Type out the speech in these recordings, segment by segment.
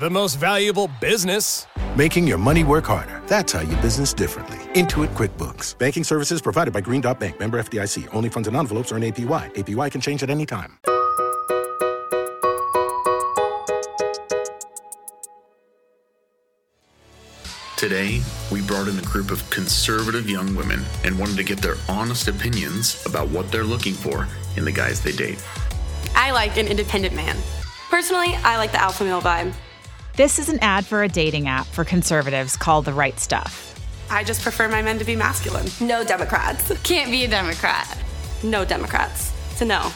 The most valuable business. Making your money work harder. That's how you business differently. Intuit QuickBooks. Banking services provided by Green Dot Bank. Member FDIC. Only funds and envelopes earn APY. APY can change at any time. Today, we brought in a group of conservative young women and wanted to get their honest opinions about what they're looking for in the guys they date. I like an independent man. Personally, I like the alpha male vibe. This is an ad for a dating app for conservatives called The Right Stuff. I just prefer my men to be masculine. No Democrats. Can't be a Democrat. No Democrats. It's a no.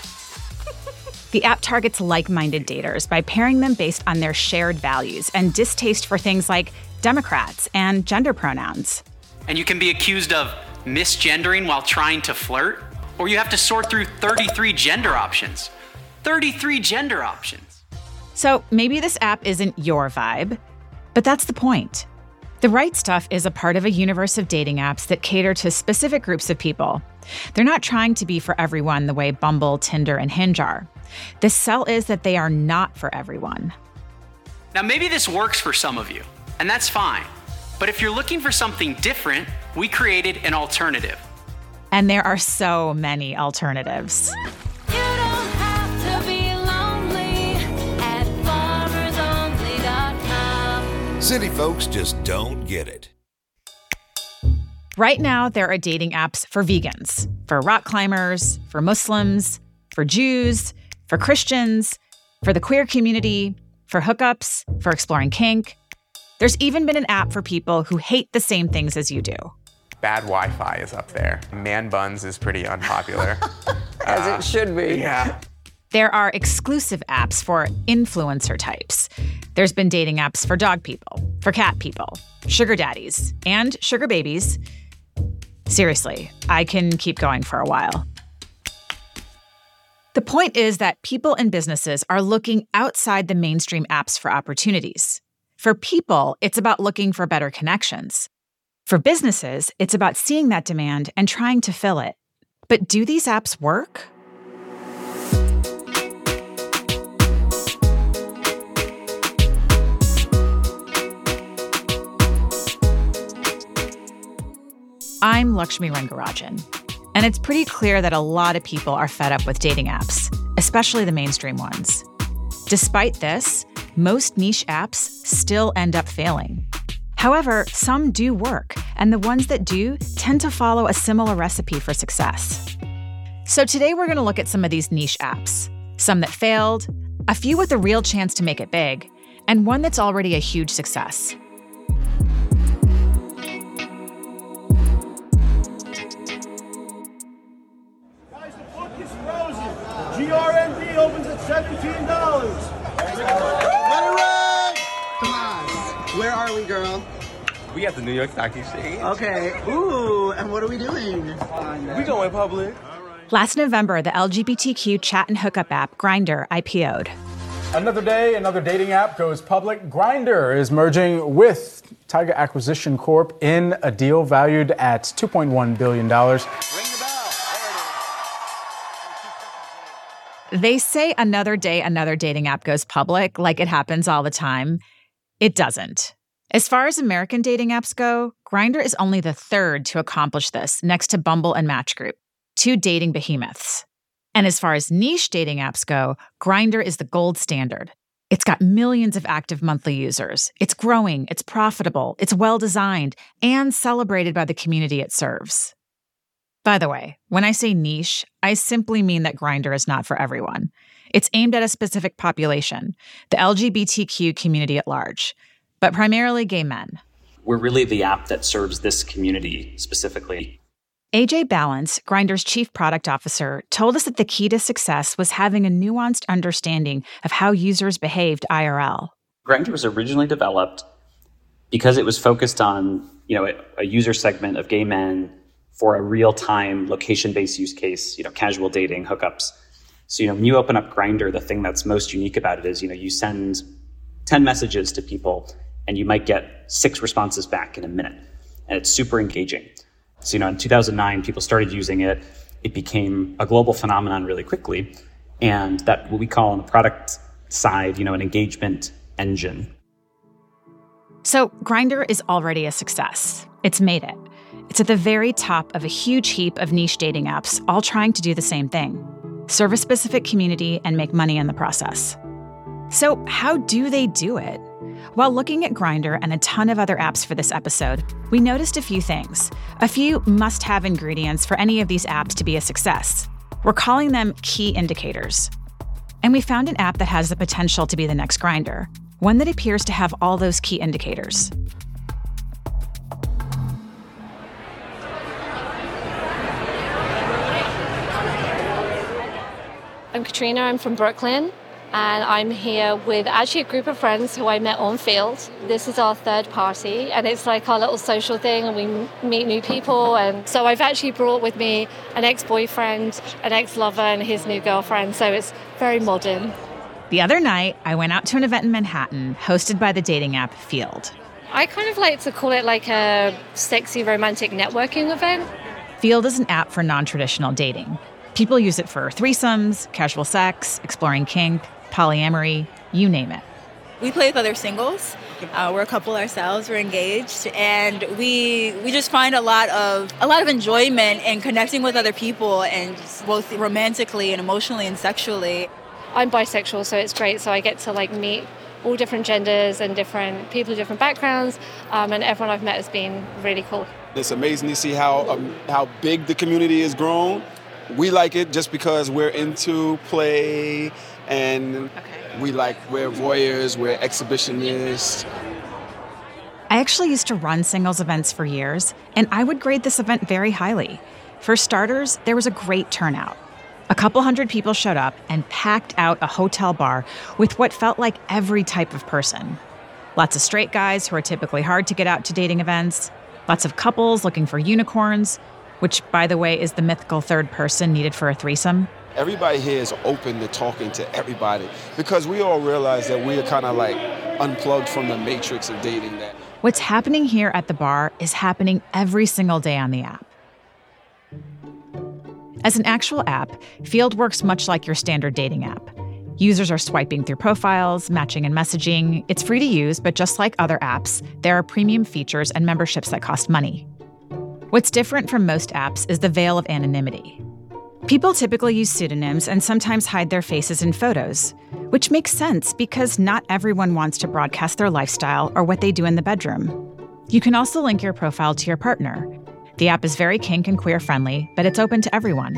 The app targets like-minded daters by pairing them based on their shared values and distaste for things like Democrats and gender pronouns. And you can be accused of misgendering while trying to flirt, or you have to sort through 33 gender options. 33 gender options. So maybe this app isn't your vibe, but that's the point. The Right Stuff is a part of a universe of dating apps that cater to specific groups of people. They're not trying to be for everyone the way Bumble, Tinder, and Hinge are. The sell is that they are not for everyone. Now maybe this works for some of you, and that's fine. But if you're looking for something different, we created an alternative. And there are so many alternatives. You don't have to be lonely at farmersonly.com. City folks just don't get it. Right now, there are dating apps for vegans, for rock climbers, for Muslims, for Jews, for Christians, for the queer community, for hookups, for exploring kink. There's even been an app for people who hate the same things as you do. Bad Wi-Fi is up there. Man buns is pretty unpopular. As it should be. Yeah. There are exclusive apps for influencer types. There's been dating apps for dog people, for cat people, sugar daddies, and sugar babies. Seriously, I can keep going for a while. The point is that people and businesses are looking outside the mainstream apps for opportunities. For people, it's about looking for better connections. For businesses, it's about seeing that demand and trying to fill it. But do these apps work? I'm Lakshmi Rengarajan, and it's pretty clear that a lot of people are fed up with dating apps, especially the mainstream ones. Despite this, most niche apps still end up failing. However, some do work, and the ones that do tend to follow a similar recipe for success. So today we're going to look at some of these niche apps, some that failed, a few with a real chance to make it big, and one that's already a huge success. Guys, the book is frozen. GRND opens at $17. Where are we, girl? We at the New York Stock Exchange. Okay. Ooh, and what are we doing? We going public. Last November, the LGBTQ chat and hookup app Grindr IPO'd. Another day, another dating app goes public. Grindr is merging with Tiger Acquisition Corp in a deal valued at $2.1 billion. Ring the bell. They say another day, another dating app goes public, like it happens all the time. It doesn't. As far as American dating apps go, Grindr is only the third to accomplish this, next to Bumble and Match Group, two dating behemoths. And as far as niche dating apps go, Grindr is the gold standard. It's got millions of active monthly users. It's growing, it's profitable, it's well-designed, and celebrated by the community it serves. By the way, when I say niche, I simply mean that Grindr is not for everyone. It's aimed at a specific population, the LGBTQ community at large, but primarily gay men. We're really the app that serves this community specifically. AJ Balance, Grindr's chief product officer, told us that the key to success was having a nuanced understanding of how users behaved IRL. Grindr was originally developed because it was focused on, a user segment of gay men for a real-time location-based use case, casual dating, hookups. So, when you open up Grindr, the thing that's most unique about it is, you send 10 messages to people and you might get 6 responses back in a minute. And it's super engaging. So, in 2009, people started using it. It became a global phenomenon really quickly. And that, what we call on the product side, an engagement engine. So Grindr is already a success. It's made it. It's at the very top of a huge heap of niche dating apps, all trying to do the same thing, serve a specific community and make money in the process. So how do they do it? While looking at Grindr and a ton of other apps for this episode, we noticed a few things, a few must-have ingredients for any of these apps to be a success. We're calling them key indicators. And we found an app that has the potential to be the next Grindr, one that appears to have all those key indicators. I'm Katrina, I'm from Brooklyn, and I'm here with actually a group of friends who I met on Feeld. This is our third party, and it's like our little social thing, and we meet new people. And so I've actually brought with me an ex-boyfriend, an ex-lover, and his new girlfriend, so it's very modern. The other night, I went out to an event in Manhattan, hosted by the dating app Feeld. I kind of like to call it like a sexy romantic networking event. Feeld is an app for non-traditional dating. People use it for threesomes, casual sex, exploring kink, polyamory, you name it. We play with other singles. We're a couple ourselves. We're engaged, and we just find a lot of enjoyment in connecting with other people, and both romantically and emotionally and sexually. I'm bisexual, so it's great. So I get to meet all different genders and different people, different backgrounds, and everyone I've met has been really cool. It's amazing to see how big the community has grown. We like it just because we're into play, and we're voyeurs, we're exhibitionists. I actually used to run singles events for years, and I would grade this event very highly. For starters, there was a great turnout. A couple hundred people showed up and packed out a hotel bar with what felt like every type of person. Lots of straight guys who are typically hard to get out to dating events, lots of couples looking for unicorns, which, by the way, is the mythical third person needed for a threesome. Everybody here is open to talking to everybody because we all realize that we are kind of unplugged from the matrix of dating. That what's happening here at the bar is happening every single day on the app. As an actual app, Feeld works much like your standard dating app. Users are swiping through profiles, matching and messaging. It's free to use, but just like other apps, there are premium features and memberships that cost money. What's different from most apps is the veil of anonymity. People typically use pseudonyms and sometimes hide their faces in photos, which makes sense because not everyone wants to broadcast their lifestyle or what they do in the bedroom. You can also link your profile to your partner. The app is very kink and queer friendly, but it's open to everyone.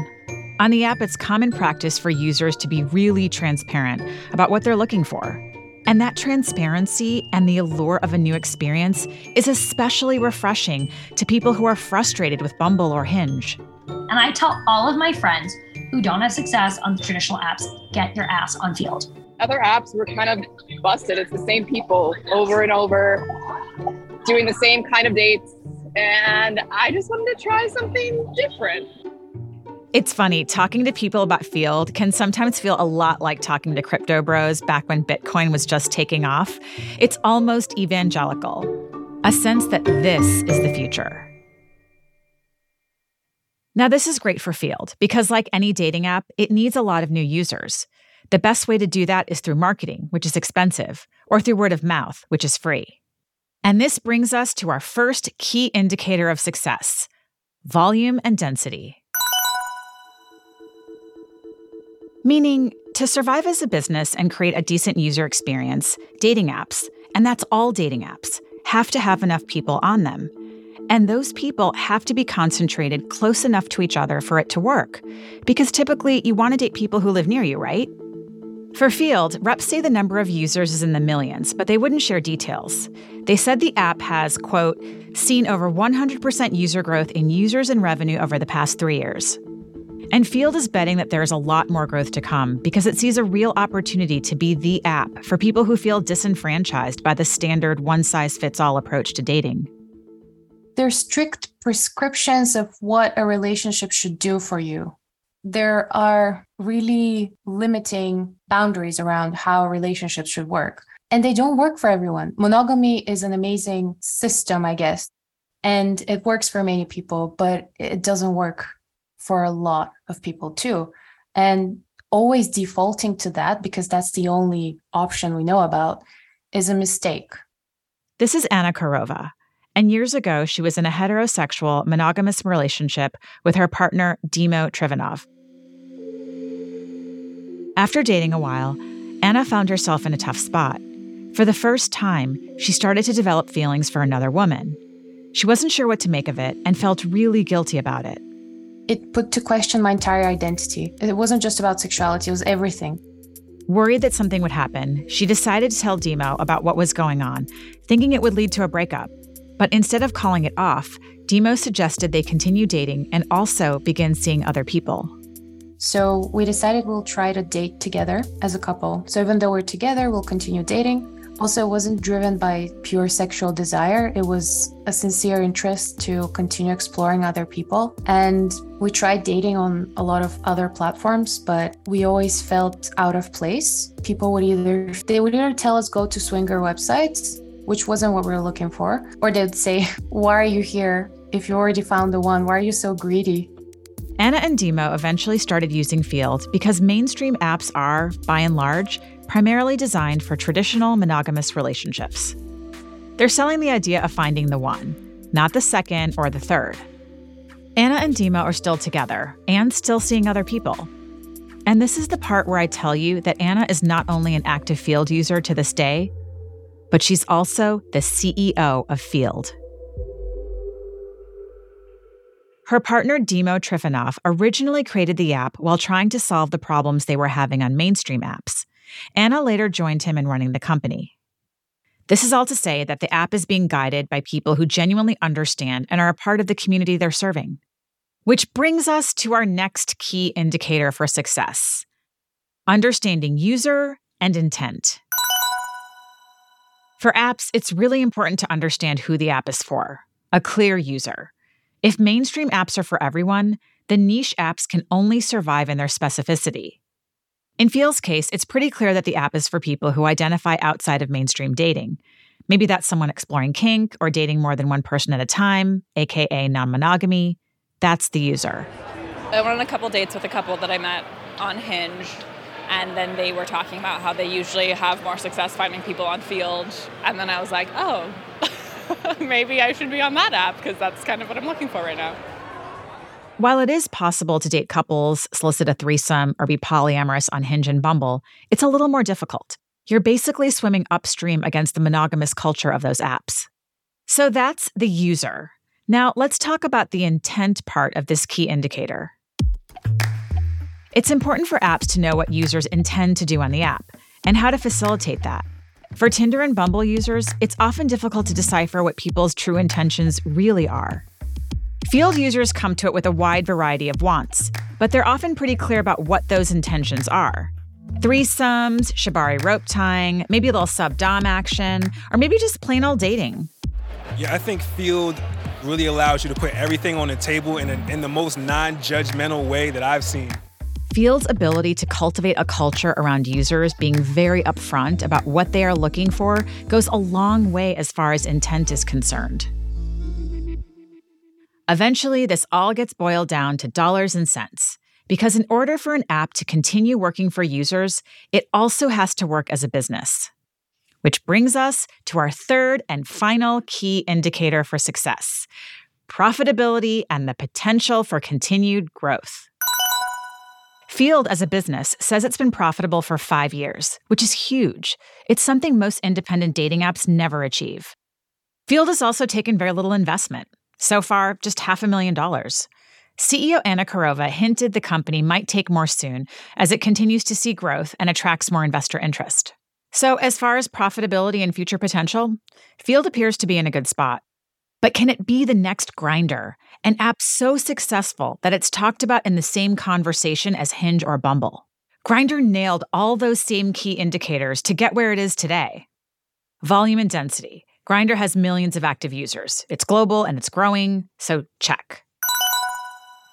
On the app, it's common practice for users to be really transparent about what they're looking for. And that transparency and the allure of a new experience is especially refreshing to people who are frustrated with Bumble or Hinge. And I tell all of my friends who don't have success on the traditional apps, get your ass on Feeld. Other apps were kind of busted. It's the same people over and over doing the same kind of dates. And I just wanted to try something different. It's funny, talking to people about Feeld can sometimes feel a lot like talking to crypto bros back when Bitcoin was just taking off. It's almost evangelical, a sense that this is the future. Now, this is great for Feeld because like any dating app, it needs a lot of new users. The best way to do that is through marketing, which is expensive, or through word of mouth, which is free. And this brings us to our first key indicator of success, volume and density. Meaning, to survive as a business and create a decent user experience, dating apps, and that's all dating apps, have to have enough people on them. And those people have to be concentrated close enough to each other for it to work. Because typically, you want to date people who live near you, right? For Feeld, reps say the number of users is in the millions, but they wouldn't share details. They said the app has, quote, seen over 100% user growth in users and revenue over the past 3 years. And Feeld is betting that there is a lot more growth to come because it sees a real opportunity to be the app for people who feel disenfranchised by the standard one-size-fits-all approach to dating. There are strict prescriptions of what a relationship should do for you. There are really limiting boundaries around how relationships should work. And they don't work for everyone. Monogamy is an amazing system, I guess. And it works for many people, but it doesn't work for a lot of people too. And always defaulting to that, because that's the only option we know about, is a mistake. This is Anna Kirova. And years ago, she was in a heterosexual, monogamous relationship with her partner, Dima Trifonov. After dating a while, Anna found herself in a tough spot. For the first time, she started to develop feelings for another woman. She wasn't sure what to make of it and felt really guilty about it. It put to question my entire identity. It wasn't just about sexuality, it was everything. Worried that something would happen, she decided to tell Dima about what was going on, thinking it would lead to a breakup. But instead of calling it off, Dima suggested they continue dating and also begin seeing other people. So we decided we'll try to date together as a couple. So even though we're together, we'll continue dating. Also, it wasn't driven by pure sexual desire. It was a sincere interest to continue exploring other people. And we tried dating on a lot of other platforms, but we always felt out of place. People would either tell us go to swinger websites, which wasn't what we were looking for. Or they'd say, why are you here? If you already found the one, why are you so greedy? Anna and Dima eventually started using Feeld because mainstream apps are, by and large, primarily designed for traditional monogamous relationships. They're selling the idea of finding the one, not the second or the third. Anna and Dima are still together and still seeing other people. And this is the part where I tell you that Anna is not only an active Feeld user to this day, but she's also the CEO of Feeld. Her partner, Dima Trifonov, originally created the app while trying to solve the problems they were having on mainstream apps. Anna later joined him in running the company. This is all to say that the app is being guided by people who genuinely understand and are a part of the community they're serving. Which brings us to our next key indicator for success: understanding user and intent. For apps, it's really important to understand who the app is for, a clear user. If mainstream apps are for everyone, then niche apps can only survive in their specificity. In Feeld's case, it's pretty clear that the app is for people who identify outside of mainstream dating. Maybe that's someone exploring kink or dating more than one person at a time, aka non-monogamy. That's the user. I went on a couple dates with a couple that I met on Hinge. And then they were talking about how they usually have more success finding people on Feeld. And then I was like, oh, maybe I should be on that app because that's kind of what I'm looking for right now. While it is possible to date couples, solicit a threesome, or be polyamorous on Hinge and Bumble, it's a little more difficult. You're basically swimming upstream against the monogamous culture of those apps. So that's the user. Now let's talk about the intent part of this key indicator. It's important for apps to know what users intend to do on the app and how to facilitate that. For Tinder and Bumble users, it's often difficult to decipher what people's true intentions really are. Feeld users come to it with a wide variety of wants, but they're often pretty clear about what those intentions are. Threesomes, Shibari rope tying, maybe a little sub-dom action, or maybe just plain old dating. Yeah, I think Feeld really allows you to put everything on the table in the most non-judgmental way that I've seen. Feeld's ability to cultivate a culture around users being very upfront about what they are looking for goes a long way as far as intent is concerned. Eventually, this all gets boiled down to dollars and cents, because in order for an app to continue working for users, it also has to work as a business. Which brings us to our third and final key indicator for success: profitability and the potential for continued growth. Feeld, as a business, says it's been profitable for 5 years, which is huge. It's something most independent dating apps never achieve. Feeld has also taken very little investment. So far, just $500,000. CEO Anna Kirova hinted the company might take more soon as it continues to see growth and attracts more investor interest. So as far as profitability and future potential, Feeld appears to be in a good spot. But can it be the next Grindr, an app so successful that it's talked about in the same conversation as Hinge or Bumble? Grindr nailed all those same key indicators to get where it is today. Volume and density. Grindr has millions of active users. It's global and it's growing, so check.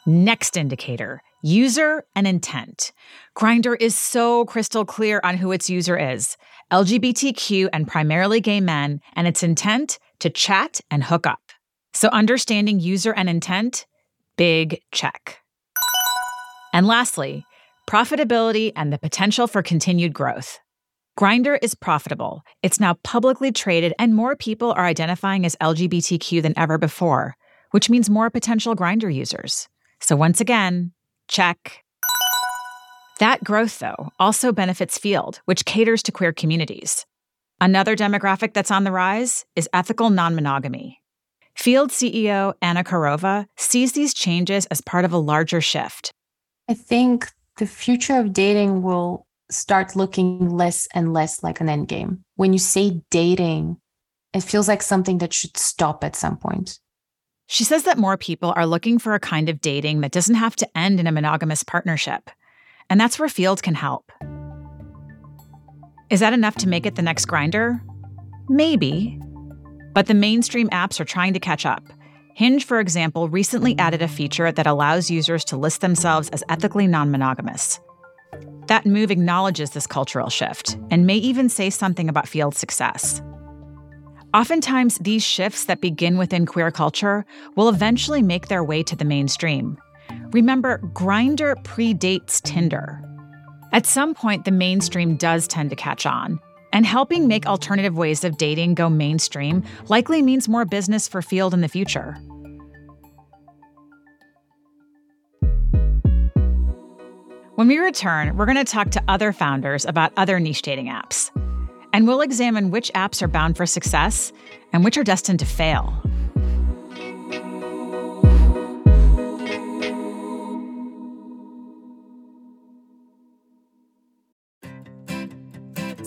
Next indicator, user and intent. Grindr is so crystal clear on who its user is, LGBTQ and primarily gay men, and its intent to chat and hook up. So understanding user and intent, big check. And lastly, profitability and the potential for continued growth. Grindr is profitable. It's now publicly traded, and more people are identifying as LGBTQ than ever before, which means more potential Grindr users. So once again, check. That growth, though, also benefits Feeld, which caters to queer communities. Another demographic that's on the rise is ethical non-monogamy. Feeld CEO Anna Kirova sees these changes as part of a larger shift. I think the future of dating will start looking less and less like an end game. When you say dating, it feels like something that should stop at some point. She says that more people are looking for a kind of dating that doesn't have to end in a monogamous partnership. And that's where Feeld can help. Is that enough to make it the next Grindr? Maybe. But the mainstream apps are trying to catch up. Hinge, for example, recently added a feature that allows users to list themselves as ethically non-monogamous. That move acknowledges this cultural shift and may even say something about Feeld's success. Oftentimes, these shifts that begin within queer culture will eventually make their way to the mainstream. Remember, Grindr predates Tinder. At some point, the mainstream does tend to catch on, and helping make alternative ways of dating go mainstream likely means more business for Feeld in the future. When we return, we're going to talk to other founders about other niche dating apps. And we'll examine which apps are bound for success and which are destined to fail.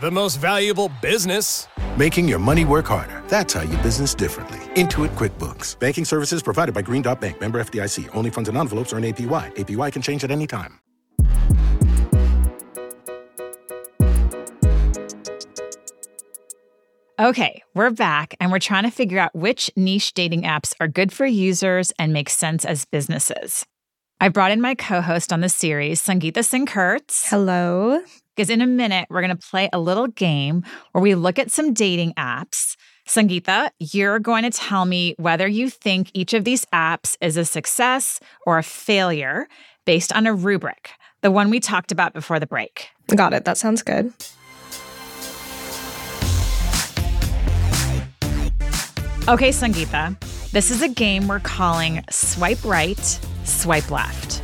The most valuable business. Making your money work harder. That's how you business differently. Intuit QuickBooks. Banking services provided by Green Dot Bank. Member FDIC. Only funds and envelopes earn APY. APY can change at any time. Okay, we're back, and we're trying to figure out which niche dating apps are good for users and make sense as businesses. I brought in my co-host on the series, Sangeeta Singh Kurtz. Hello. Because in a minute, we're going to play a little game where we look at some dating apps. Sangeeta, you're going to tell me whether you think each of these apps is a success or a failure based on a rubric, the one we talked about before the break. Got it. That sounds good. Okay, Sangeeta, this is a game we're calling Swipe Right, Swipe Left.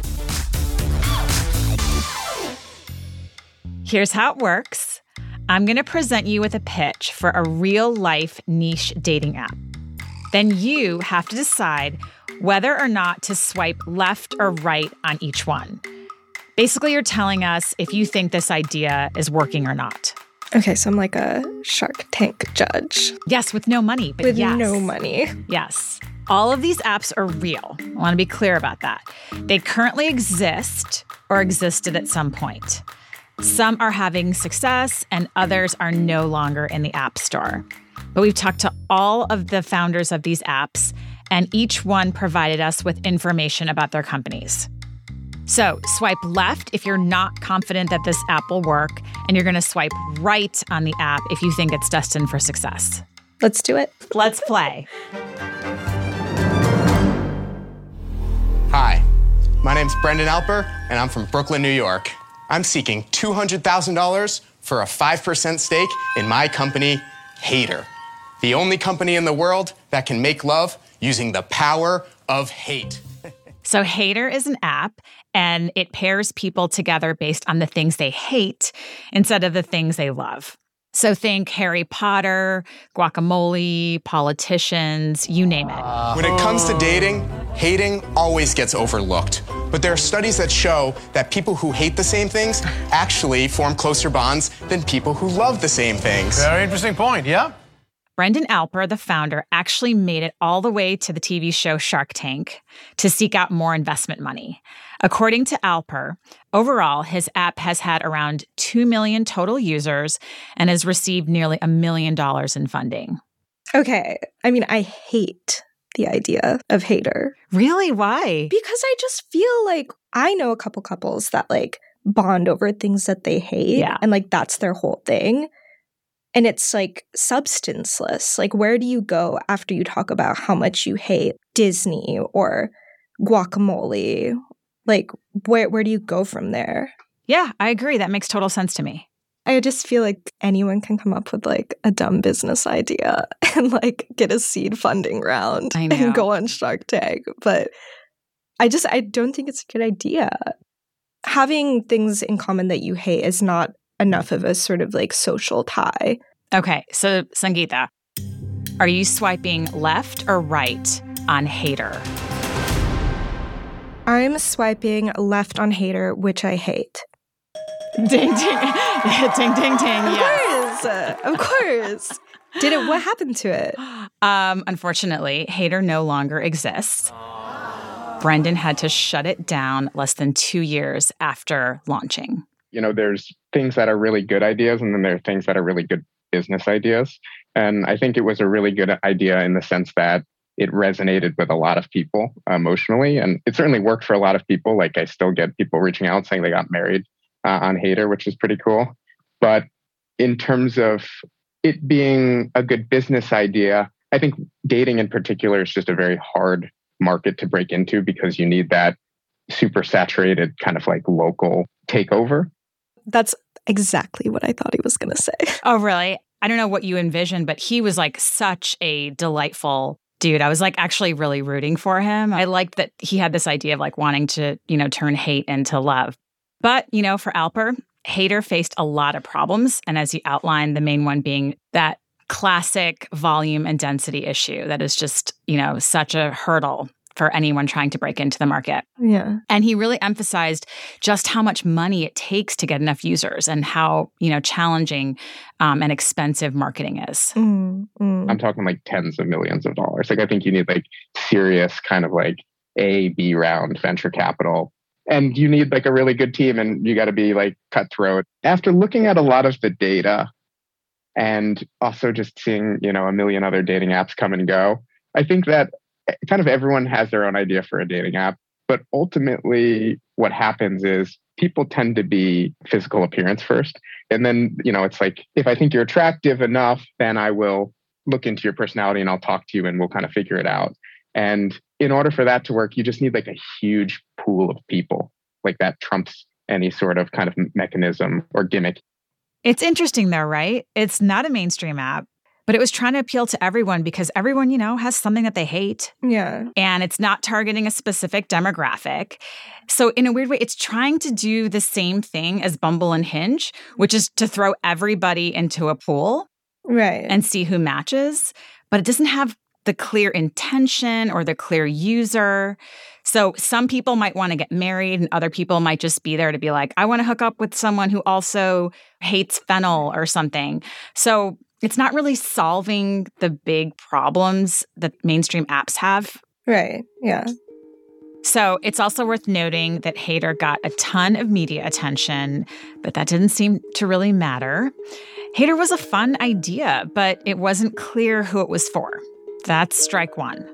Here's how it works. I'm going to present you with a pitch for a real-life niche dating app. Then you have to decide whether or not to swipe left or right on each one. Basically, you're telling us if you think this idea is working or not. Okay, so I'm like a Shark Tank judge. Yes, with no money, but yes. With no money. Yes. All of these apps are real. I want to be clear about that. They currently exist or existed at some point. Some are having success and others are no longer in the app store. But we've talked to all of the founders of these apps, and each one provided us with information about their companies. So swipe left if you're not confident that this app will work, and you're going to swipe right on the app if you think it's destined for success. Let's do it. Let's play. Hi, my name's Brendan Alper, and I'm from Brooklyn, New York. I'm seeking $200,000 for a 5% stake in my company, Hater, the only company in the world that can make love using the power of hate. So Hater is an app, and it pairs people together based on the things they hate instead of the things they love. So think Harry Potter, guacamole, politicians, you name it. When it comes to dating, hating always gets overlooked. But there are studies that show that people who hate the same things actually form closer bonds than people who love the same things. Very interesting point, yeah. Brendan Alper, the founder, actually made it all the way to the TV show Shark Tank to seek out more investment money. According to Alper, overall, his app has had around 2 million total users and has received nearly $1 million in funding. Okay. I mean, I hate the idea of Hater. Really? Why? Because I just feel like I know a couple couples that like bond over things that they hate. Yeah. And like that's their whole thing. And it's, like, substanceless. Like, where do you go after you talk about how much you hate Disney or guacamole? Like, where do you go from there? Yeah, I agree. That makes total sense to me. I just feel like anyone can come up with, like, a dumb business idea and, like, get a seed funding round and go on Shark Tank. But I don't think it's a good idea. Having things in common that you hate is not enough of a sort of like social tie. Okay, so Sangeeta, are you swiping left or right on Hater? I'm swiping left on Hater, which I hate. Ding, ding, ding, ding, ding, yes. Of course. What happened to it? Unfortunately, Hater no longer exists. Brendan had to shut it down less than 2 years after launching. You know, there's things that are really good ideas, and then there are things that are really good business ideas. And I think it was a really good idea in the sense that it resonated with a lot of people emotionally. And it certainly worked for a lot of people. Like, I still get people reaching out saying they got married on Hater, which is pretty cool. But in terms of it being a good business idea, I think dating in particular is just a very hard market to break into because you need that super saturated kind of like local takeover. That's exactly what I thought he was going to say. Oh, really? I don't know what you envisioned, but he was like such a delightful dude. I was like actually really rooting for him. I liked that he had this idea of like wanting to, you know, turn hate into love. But, you know, for Alper, Hater faced a lot of problems. And as you outlined, the main one being that classic volume and density issue that is just, you know, such a hurdle for anyone trying to break into the market. Yeah. And he really emphasized just how much money it takes to get enough users and how, you know, challenging and expensive marketing is. I'm talking like tens of millions of dollars. Like, I think you need like serious kind of like A, B round venture capital. And you need like a really good team, and you got to be like cutthroat. After looking at a lot of the data and also just seeing, you know, a million other dating apps come and go, I think that kind of everyone has their own idea for a dating app. But ultimately, what happens is people tend to be physical appearance first. And then, you know, it's like, if I think you're attractive enough, then I will look into your personality and I'll talk to you and we'll kind of figure it out. And in order for that to work, you just need like a huge pool of people. Like, that trumps any sort of kind of mechanism or gimmick. It's interesting though, right? It's not a mainstream app. But it was trying to appeal to everyone because everyone, you know, has something that they hate. Yeah. And it's not targeting a specific demographic. So in a weird way, it's trying to do the same thing as Bumble and Hinge, which is to throw everybody into a pool. Right. And see who matches. But it doesn't have the clear intention or the clear user. So some people might want to get married and other people might just be there to be like, I want to hook up with someone who also hates fennel or something. So it's not really solving the big problems that mainstream apps have. Right, yeah. So it's also worth noting that Hater got a ton of media attention, but that didn't seem to really matter. Hater was a fun idea, but it wasn't clear who it was for. That's strike one.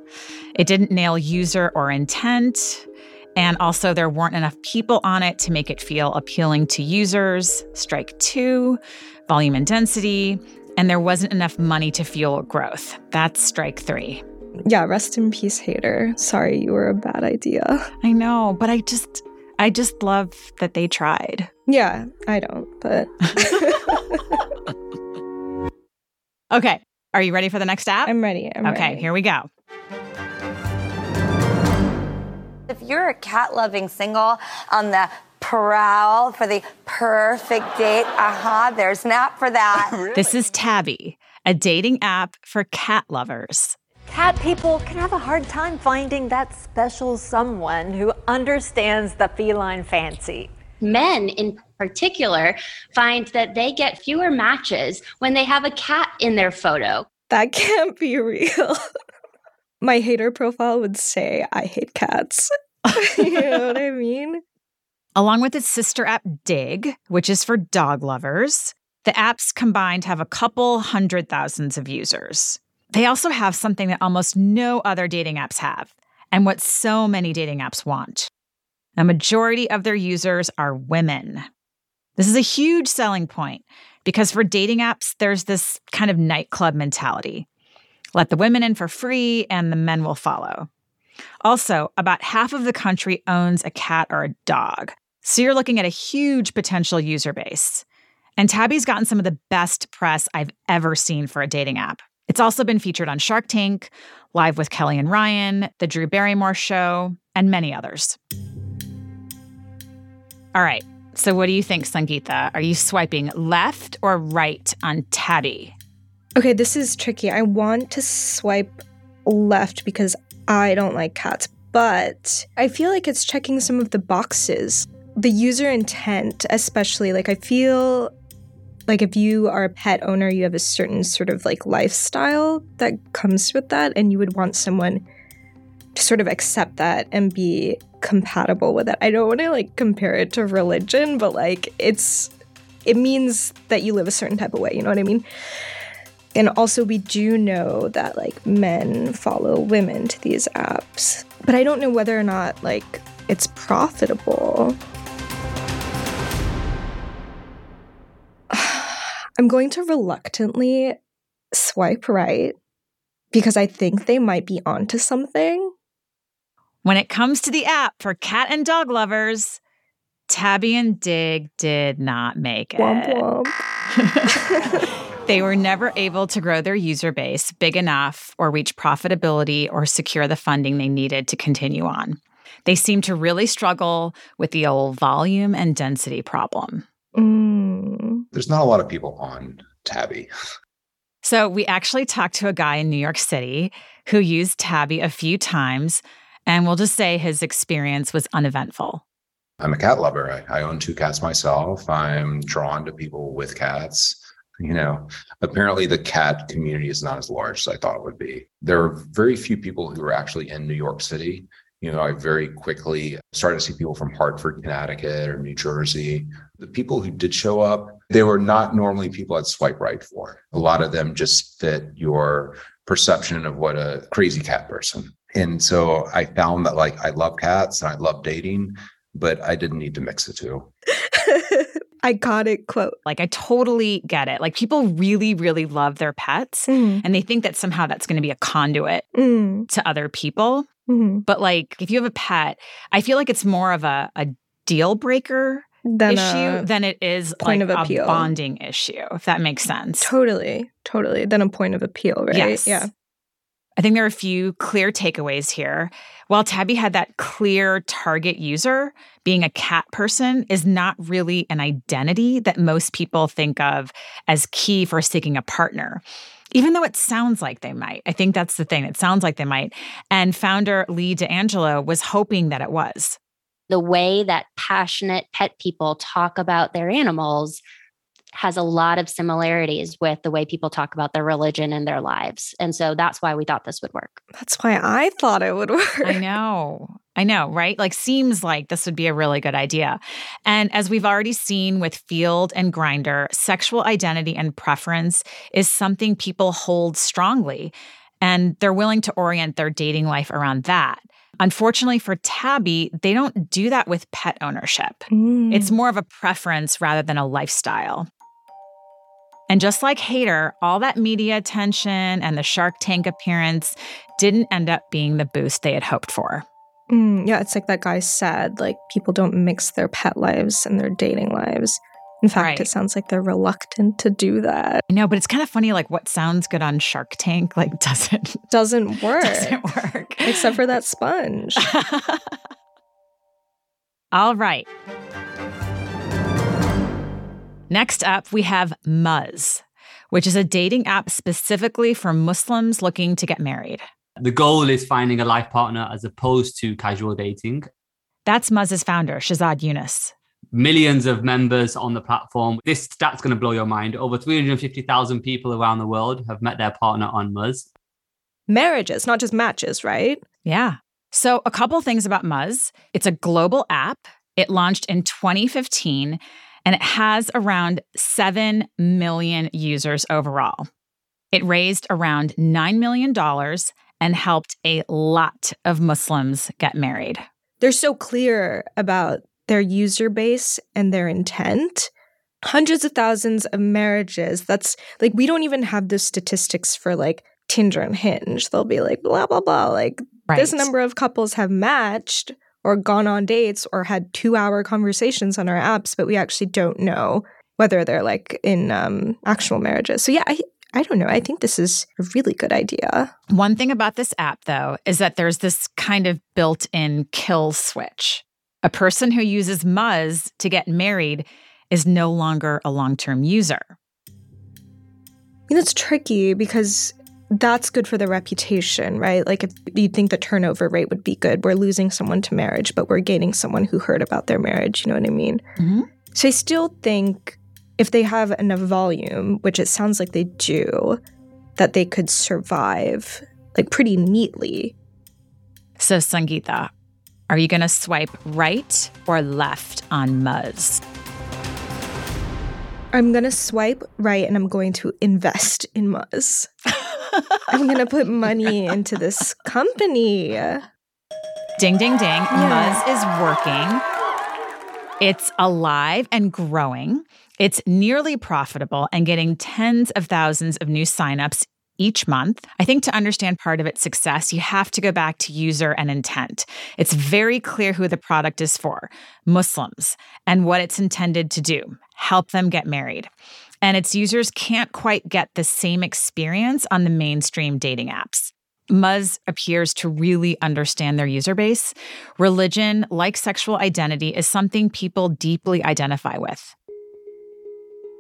It didn't nail user or intent, and also there weren't enough people on it to make it feel appealing to users. Strike two, volume and density, and there wasn't enough money to fuel growth. That's strike three. Yeah, rest in peace, Hater. Sorry, you were a bad idea. I know, but I just love that they tried. Yeah, I don't, but... Okay, are you ready for the next app? I'm ready, Okay, here we go. If you're a cat-loving single on the prowl for the perfect date, there's an app for that. Really? This is Tabby, a dating app for cat lovers. Cat people can have a hard time finding that special someone who understands the feline fancy. Men in particular find that they get fewer matches when they have a cat in their photo. That can't be real. My Hater profile would say, I hate cats. You know what I mean? Along with its sister app, Dig, which is for dog lovers, the apps combined have a couple hundred thousands of users. They also have something that almost no other dating apps have, and what so many dating apps want. A majority of their users are women. This is a huge selling point, because for dating apps, there's this kind of nightclub mentality. Let the women in for free, and the men will follow. Also, about half of the country owns a cat or a dog, so you're looking at a huge potential user base. And Tabby's gotten some of the best press I've ever seen for a dating app. It's also been featured on Shark Tank, Live with Kelly and Ryan, The Drew Barrymore Show, and many others. All right, so what do you think, Sangeeta? Are you swiping left or right on Tabby? Okay, this is tricky. I want to swipe left because I don't like cats, but I feel like it's checking some of the boxes. The user intent, especially, like I feel... like if you are a pet owner, you have a certain sort of like lifestyle that comes with that, and you would want someone to sort of accept that and be compatible with it. I don't want to like compare it to religion, but like it means that you live a certain type of way, you know what I mean? And also we do know that like men follow women to these apps, but I don't know whether or not like it's profitable. I'm going to reluctantly swipe right because I think they might be onto something. When it comes to the app for cat and dog lovers, Tabby and Dig did not make it. Womp womp. They were never able to grow their user base big enough or reach profitability or secure the funding they needed to continue on. They seemed to really struggle with the old volume and density problem. There's not a lot of people on Tabby. So we actually talked to a guy in New York City who used Tabby a few times, and we'll just say his experience was uneventful. I'm a cat lover. I own two cats myself. I'm drawn to people with cats. You know, apparently the cat community is not as large as I thought it would be. There are very few people who are actually in New York City. You know, I very quickly started to see people from Hartford, Connecticut, or New Jersey. The people who did show up, they were not normally people I'd swipe right for. A lot of them just fit your perception of what a crazy cat person. And so I found that, like, I love cats and I love dating, but I didn't need to mix the two. Iconic quote. Like, I totally get it. Like, people really, really love their pets, and they think that somehow that's going to be a conduit to other people. Mm-hmm. But, like, if you have a pet, I feel like it's more of a deal breaker issue than it is like a bonding issue, if that makes sense. Totally. Than a point of appeal, right? Yes. Yeah. I think there are a few clear takeaways here. While Tabby had that clear target user, being a cat person is not really an identity that most people think of as key for seeking a partner. even though it sounds like they might. I think that's the thing. It sounds like they might. And founder Lee DeAngelo was hoping that it was. The way that passionate pet people talk about their animals has a lot of similarities with the way people talk about their religion and their lives. And so that's why we thought this would work. That's why I thought it would work. I know, right? Like, seems like this would be a really good idea. And as we've already seen with Feeld and Grindr, sexual identity and preference is something people hold strongly, and they're willing to orient their dating life around that. Unfortunately for Tabby, they don't do that with pet ownership. It's more of a preference rather than a lifestyle. And just like Hater, all that media attention and the Shark Tank appearance didn't end up being the boost they had hoped for. Yeah, it's like that guy said, like, people don't mix their pet lives and their dating lives. In fact, right. It sounds like they're reluctant to do that. No, but it's kind of funny, like, what sounds good on Shark Tank, like, doesn't work. Doesn't work. Except for that sponge. All right. Next up, we have Muzz, which is a dating app specifically for Muslims looking to get married. The goal is finding a life partner as opposed to casual dating. That's Muzz's founder, Shazad Yunus. Millions of members on the platform. This stat's going to blow your mind. Over 350,000 people around the world have met their partner on Muzz. Marriages, not just matches, right? Yeah. So a couple things about Muzz. It's a global app. It launched in 2015. And it has around 7 million users overall. It raised around $9 million and helped a lot of Muslims get married. They're so clear about their user base and their intent. Hundreds of thousands of marriages. That's like, we don't even have those statistics for like Tinder and Hinge. They'll be like, blah, blah, blah. Like, right. This number of couples have matched or gone on dates, or had 2-hour conversations on our apps, but we actually don't know whether they're like in actual marriages. So yeah, I don't know. I think this is a really good idea. One thing about this app, though, is that there's this kind of built-in kill switch. A person who uses Muzz to get married is no longer a long-term user. I mean, that's tricky because that's good for the reputation, right? Like, if you'd think the turnover rate would be good. We're losing someone to marriage, but we're gaining someone who heard about their marriage. You know what I mean? Mm-hmm. So I still think if they have enough volume, which it sounds like they do, that they could survive like pretty neatly. So Sangeeta, are you going to swipe right or left on Muzz? I'm going to swipe right and I'm going to invest in Muzz. I'm going to put money into this company. Ding, ding, ding. Yeah. Muzz is working. It's alive and growing. It's nearly profitable and getting tens of thousands of new signups each month. I think to understand part of its success, you have to go back to user and intent. It's very clear who the product is for, Muslims, and what it's intended to do, help them get married. And its users can't quite get the same experience on the mainstream dating apps. Muzz appears to really understand their user base. Religion, like sexual identity, is something people deeply identify with.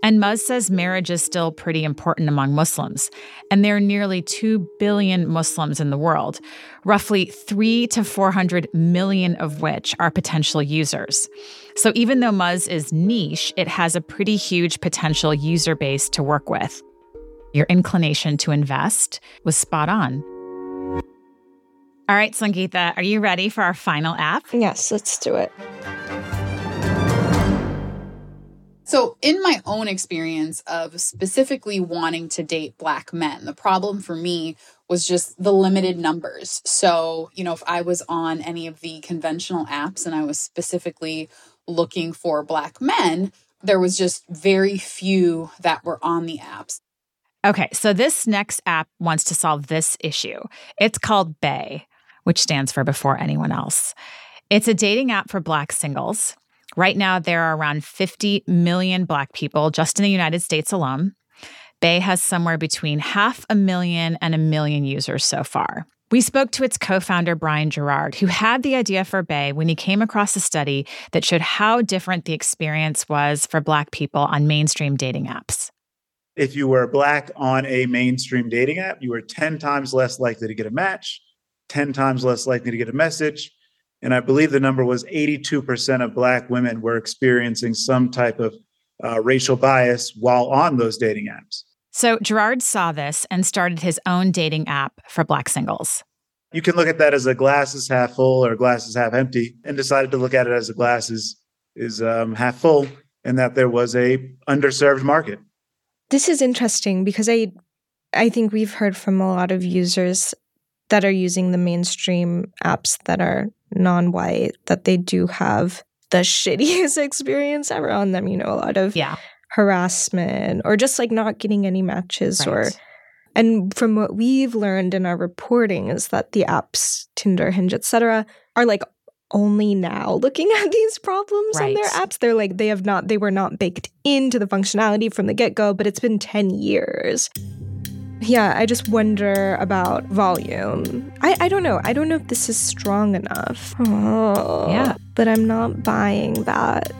And Muzz says marriage is still pretty important among Muslims, and there are nearly 2 billion Muslims in the world, roughly 3 to 400 million of which are potential users. So even though Muzz is niche, it has a pretty huge potential user base to work with. Your inclination to invest was spot on. All right, Sangeeta, are you ready for our final app? Yes, let's do it. So in my own experience of specifically wanting to date Black men, the problem for me was just the limited numbers. So, you know, if I was on any of the conventional apps and I was specifically looking for Black men, there was just very few that were on the apps. Okay, so this next app wants to solve this issue. It's called Bay, which stands for Before Anyone Else. It's a dating app for Black singles. Right now, there are around 50 million Black people just in the United States alone. Bay has somewhere between 500,000 and 1 million users so far. We spoke to its co-founder, Brian Gerard, who had the idea for Bay when he came across a study that showed how different the experience was for Black people on mainstream dating apps. If you were Black on a mainstream dating app, you were 10 times less likely to get a match, 10 times less likely to get a message. And I believe the number was 82% of Black women were experiencing some type of racial bias while on those dating apps. So Gerard saw this and started his own dating app for Black singles. You can look at that as a glass is half full or glass is half empty, and decided to look at it as a glass is half full, and that there was a underserved market. This is interesting because I think we've heard from a lot of users that are using the mainstream apps that are non-white, that they do have the shittiest experience ever on them. You know, a lot of harassment or just like not getting any matches or... And from what we've learned in our reporting is that the apps, Tinder, Hinge, et cetera, are like only now looking at these problems on their apps. They're like, they were not baked into the functionality from the get-go, but it's been 10 years. Yeah, I just wonder about volume. I don't know. I don't know if this is strong enough. Oh, yeah. But I'm not buying that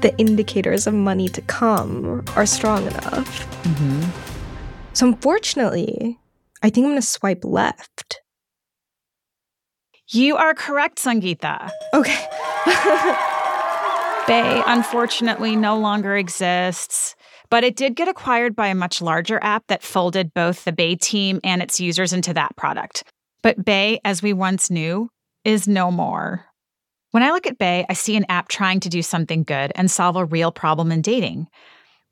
the indicators of money to come are strong enough. Mm-hmm. So unfortunately, I think I'm going to swipe left. You are correct, Sangeeta. Okay. Bay, unfortunately, no longer exists, but it did get acquired by a much larger app that folded both the Bay team and its users into that product. But Bay, as we once knew, is no more. When I look at Bay, I see an app trying to do something good and solve a real problem in dating.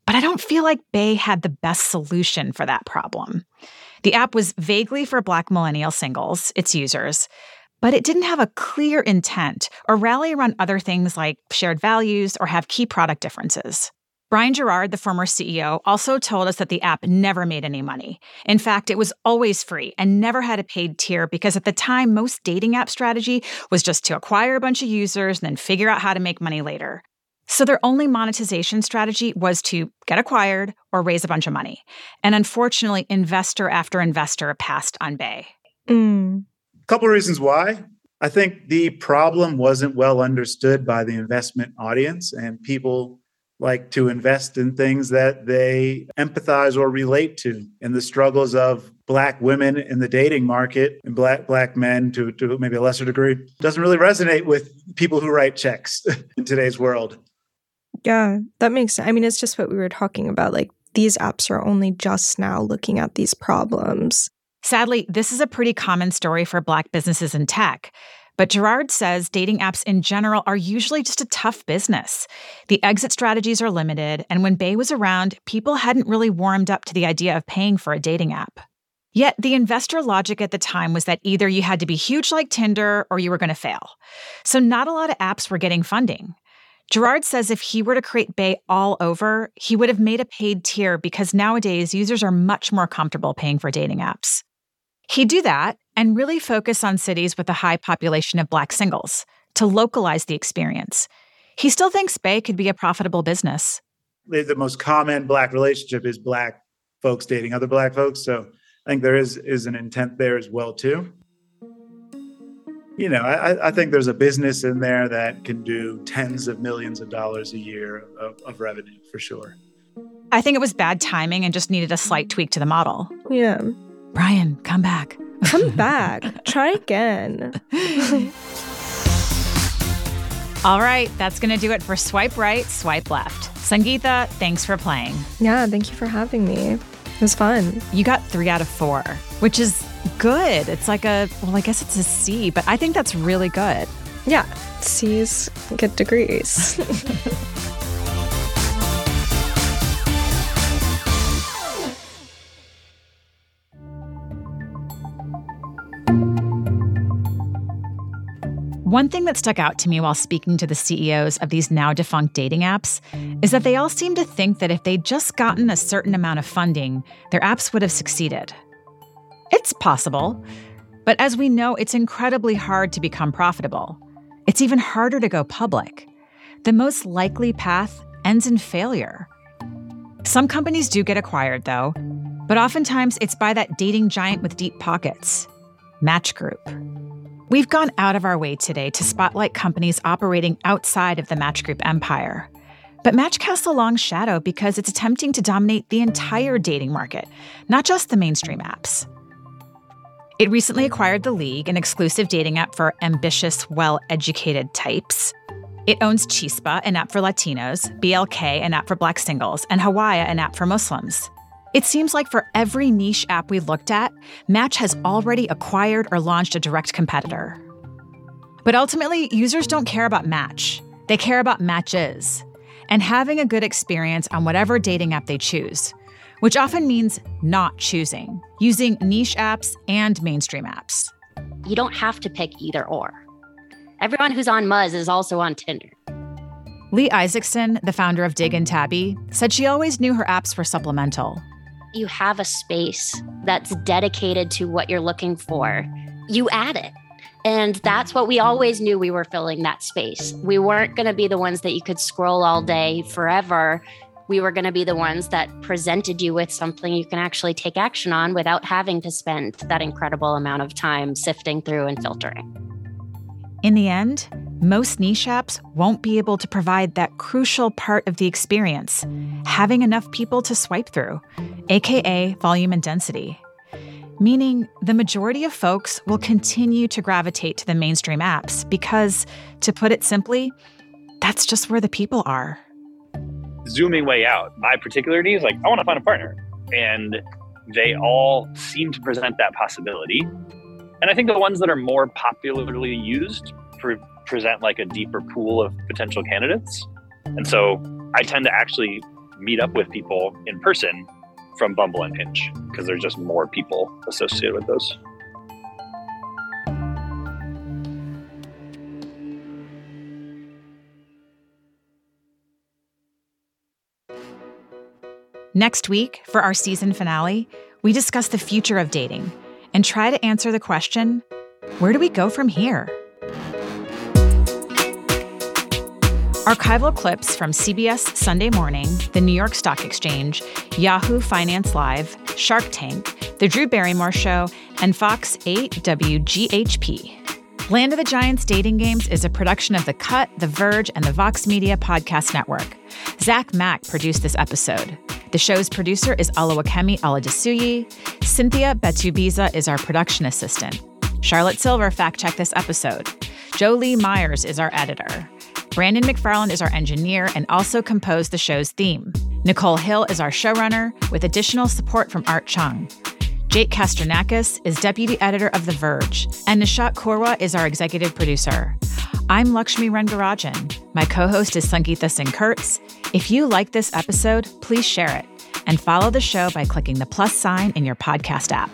But I don't feel like Bay had the best solution for that problem. The app was vaguely for Black millennial singles, its users, but it didn't have a clear intent or rally around other things like shared values or have key product differences. Brian Gerard, the former CEO, also told us that the app never made any money. In fact, it was always free and never had a paid tier because at the time, most dating app strategy was just to acquire a bunch of users and then figure out how to make money later. So their only monetization strategy was to get acquired or raise a bunch of money. And unfortunately, investor after investor passed on Bay. A couple of reasons why. I think the problem wasn't well understood by the investment audience, and people like to invest in things that they empathize or relate to. And the struggles of Black women in the dating market and black men to maybe a lesser degree doesn't really resonate with people who write checks in today's world. Yeah, that makes sense. I mean, it's just what we were talking about. Like, these apps are only just now looking at these problems. Sadly, this is a pretty common story for Black businesses in tech. But Gerard says dating apps in general are usually just a tough business. The exit strategies are limited, and when Bay was around, people hadn't really warmed up to the idea of paying for a dating app. Yet the investor logic at the time was that either you had to be huge like Tinder or you were going to fail. So not a lot of apps were getting funding. Gerard says if he were to create Bay all over, he would have made a paid tier because nowadays users are much more comfortable paying for dating apps. He'd do that and really focus on cities with a high population of Black singles to localize the experience. He still thinks Bay could be a profitable business. The most common Black relationship is Black folks dating other Black folks. So I think there is an intent there as well, too. You know, I think there's a business in there that can do tens of millions of dollars a year of revenue, for sure. I think it was bad timing and just needed a slight tweak to the model. Yeah. Brian, come back. Come back. Try again. All right. That's going to do it for Swipe Right, Swipe Left. Sangeeta, thanks for playing. Yeah, thank you for having me. It was fun. You got 3 out of 4, which is good. It's like I guess it's a C, but I think that's really good. Yeah. C's get degrees. One thing that stuck out to me while speaking to the CEOs of these now-defunct dating apps is that they all seem to think that if they'd just gotten a certain amount of funding, their apps would have succeeded. It's possible, but as we know, it's incredibly hard to become profitable. It's even harder to go public. The most likely path ends in failure. Some companies do get acquired, though, but oftentimes it's by that dating giant with deep pockets, Match Group. We've gone out of our way today to spotlight companies operating outside of the Match Group empire. But Match casts a long shadow because it's attempting to dominate the entire dating market, not just the mainstream apps. It recently acquired The League, an exclusive dating app for ambitious, well-educated types. It owns Chispa, an app for Latinos, BLK, an app for Black singles, and Hawaya, an app for Muslims. It seems like for every niche app we've looked at, Match has already acquired or launched a direct competitor. But ultimately, users don't care about Match. They care about matches and having a good experience on whatever dating app they choose, which often means not choosing, using niche apps and mainstream apps. You don't have to pick either or. Everyone who's on Muzz is also on Tinder. Lee Isaacson, the founder of Dig and Tabby, said she always knew her apps were supplemental. You have a space that's dedicated to what you're looking for. You add it. And that's what we always knew, we were filling that space. We weren't going to be the ones that you could scroll all day forever. We were going to be the ones that presented you with something you can actually take action on without having to spend that incredible amount of time sifting through and filtering. In the end, most niche apps won't be able to provide that crucial part of the experience, having enough people to swipe through, aka volume and density. Meaning the majority of folks will continue to gravitate to the mainstream apps because, to put it simply, that's just where the people are. Zooming way out, my particular need is like, I want to find a partner. And they all seem to present that possibility. And I think the ones that are more popularly used present like a deeper pool of potential candidates. And so I tend to actually meet up with people in person from Bumble and Hinge, because there's just more people associated with those. Next week, for our season finale, we discuss the future of dating and try to answer the question, where do we go from here? Archival clips from CBS Sunday Morning, the New York Stock Exchange, Yahoo Finance Live, Shark Tank, The Drew Barrymore Show, and Fox 8 WGHP. Land of the Giants Dating Games is a production of The Cut, The Verge, and the Vox Media Podcast Network. Zach Mack produced this episode. The show's producer is Alawakemi Aladasuyi. Cynthia Betubiza is our production assistant. Charlotte Silver fact-checked this episode. Jolie Myers is our editor. Brandon McFarland is our engineer and also composed the show's theme. Nicole Hill is our showrunner, with additional support from Art Chung. Jake Kastronakis is deputy editor of The Verge, and Nishat Korwa is our executive producer. I'm Lakshmi Rengarajan. My co-host is Sangeeta Singh Kurtz. If you like this episode, please share it, and follow the show by clicking the plus sign in your podcast app.